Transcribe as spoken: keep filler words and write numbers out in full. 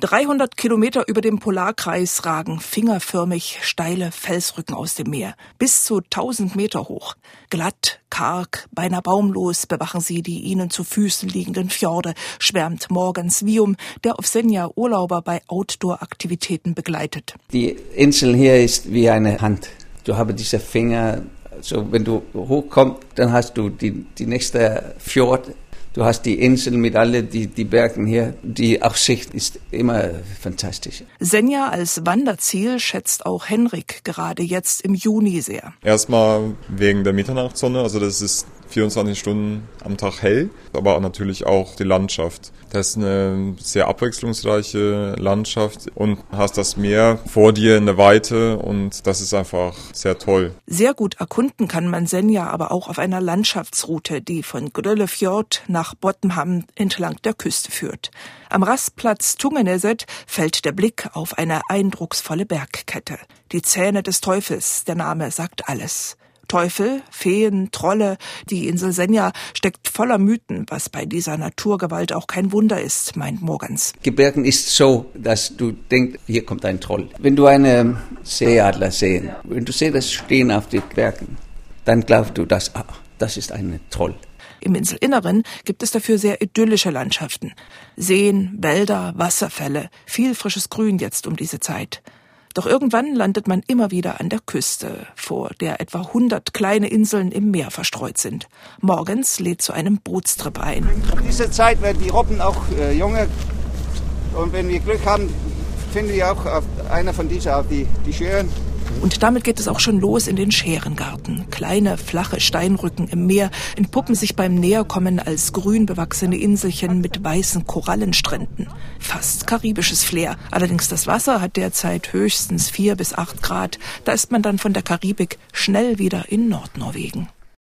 dreihundert Kilometer über dem Polarkreis ragen fingerförmig steile Felsrücken aus dem Meer, bis zu tausend Meter hoch. Glatt, karg, beinahe baumlos bewachen sie die ihnen zu Füßen liegenden Fjorde, schwärmt Morgans Vium, der auf Senja Urlauber bei Outdoor-Aktivitäten begleitet. Die Insel hier ist wie eine Hand. Du hast diese Finger, so wenn du hochkommst, dann hast du die, die nächste Fjord. Du hast die Insel mit all die, die Bergen hier. Die Aussicht ist immer fantastisch. Senja als Wanderziel schätzt auch Henrik gerade jetzt im Juni sehr. Erstmal wegen der Mitternachtssonne, also das ist vierundzwanzig Stunden am Tag hell, aber natürlich auch die Landschaft. Das ist eine sehr abwechslungsreiche Landschaft und hast das Meer vor dir in der Weite und das ist einfach sehr toll. Sehr gut erkunden kann man Senja aber auch auf einer Landschaftsroute, die von Gryllefjord nach Botnhamn entlang der Küste führt. Am Rastplatz Tungeneset fällt der Blick auf eine eindrucksvolle Bergkette. Die Zähne des Teufels, der Name sagt alles. Teufel, Feen, Trolle, die Insel Senja steckt voller Mythen, was bei dieser Naturgewalt auch kein Wunder ist, meint Morgans. Gebirgen ist so, dass du denkst, hier kommt ein Troll. Wenn du einen Seeadler sehen, wenn du siehst, das stehen auf den Bergen, dann glaubst du, dass, ah, das ist ein Troll. Im Inselinneren gibt es dafür sehr idyllische Landschaften. Seen, Wälder, Wasserfälle, viel frisches Grün jetzt um diese Zeit. Doch irgendwann landet man immer wieder an der Küste, vor der etwa hundert kleine Inseln im Meer verstreut sind. Morgans lädt zu einem Bootstrip ein. In dieser Zeit werden die Robben auch äh, jünger. Und wenn wir Glück haben, finden wir auch auf einer von diesen auf die, die Schären. Und damit geht es auch schon los in den Schärengarten. Kleine, flache Steinrücken im Meer entpuppen sich beim Näherkommen als grün bewachsene Inselchen mit weißen Korallenstränden. Fast karibisches Flair. Allerdings das Wasser hat derzeit höchstens vier bis acht Grad. Da ist man dann von der Karibik schnell wieder in Nordnorwegen.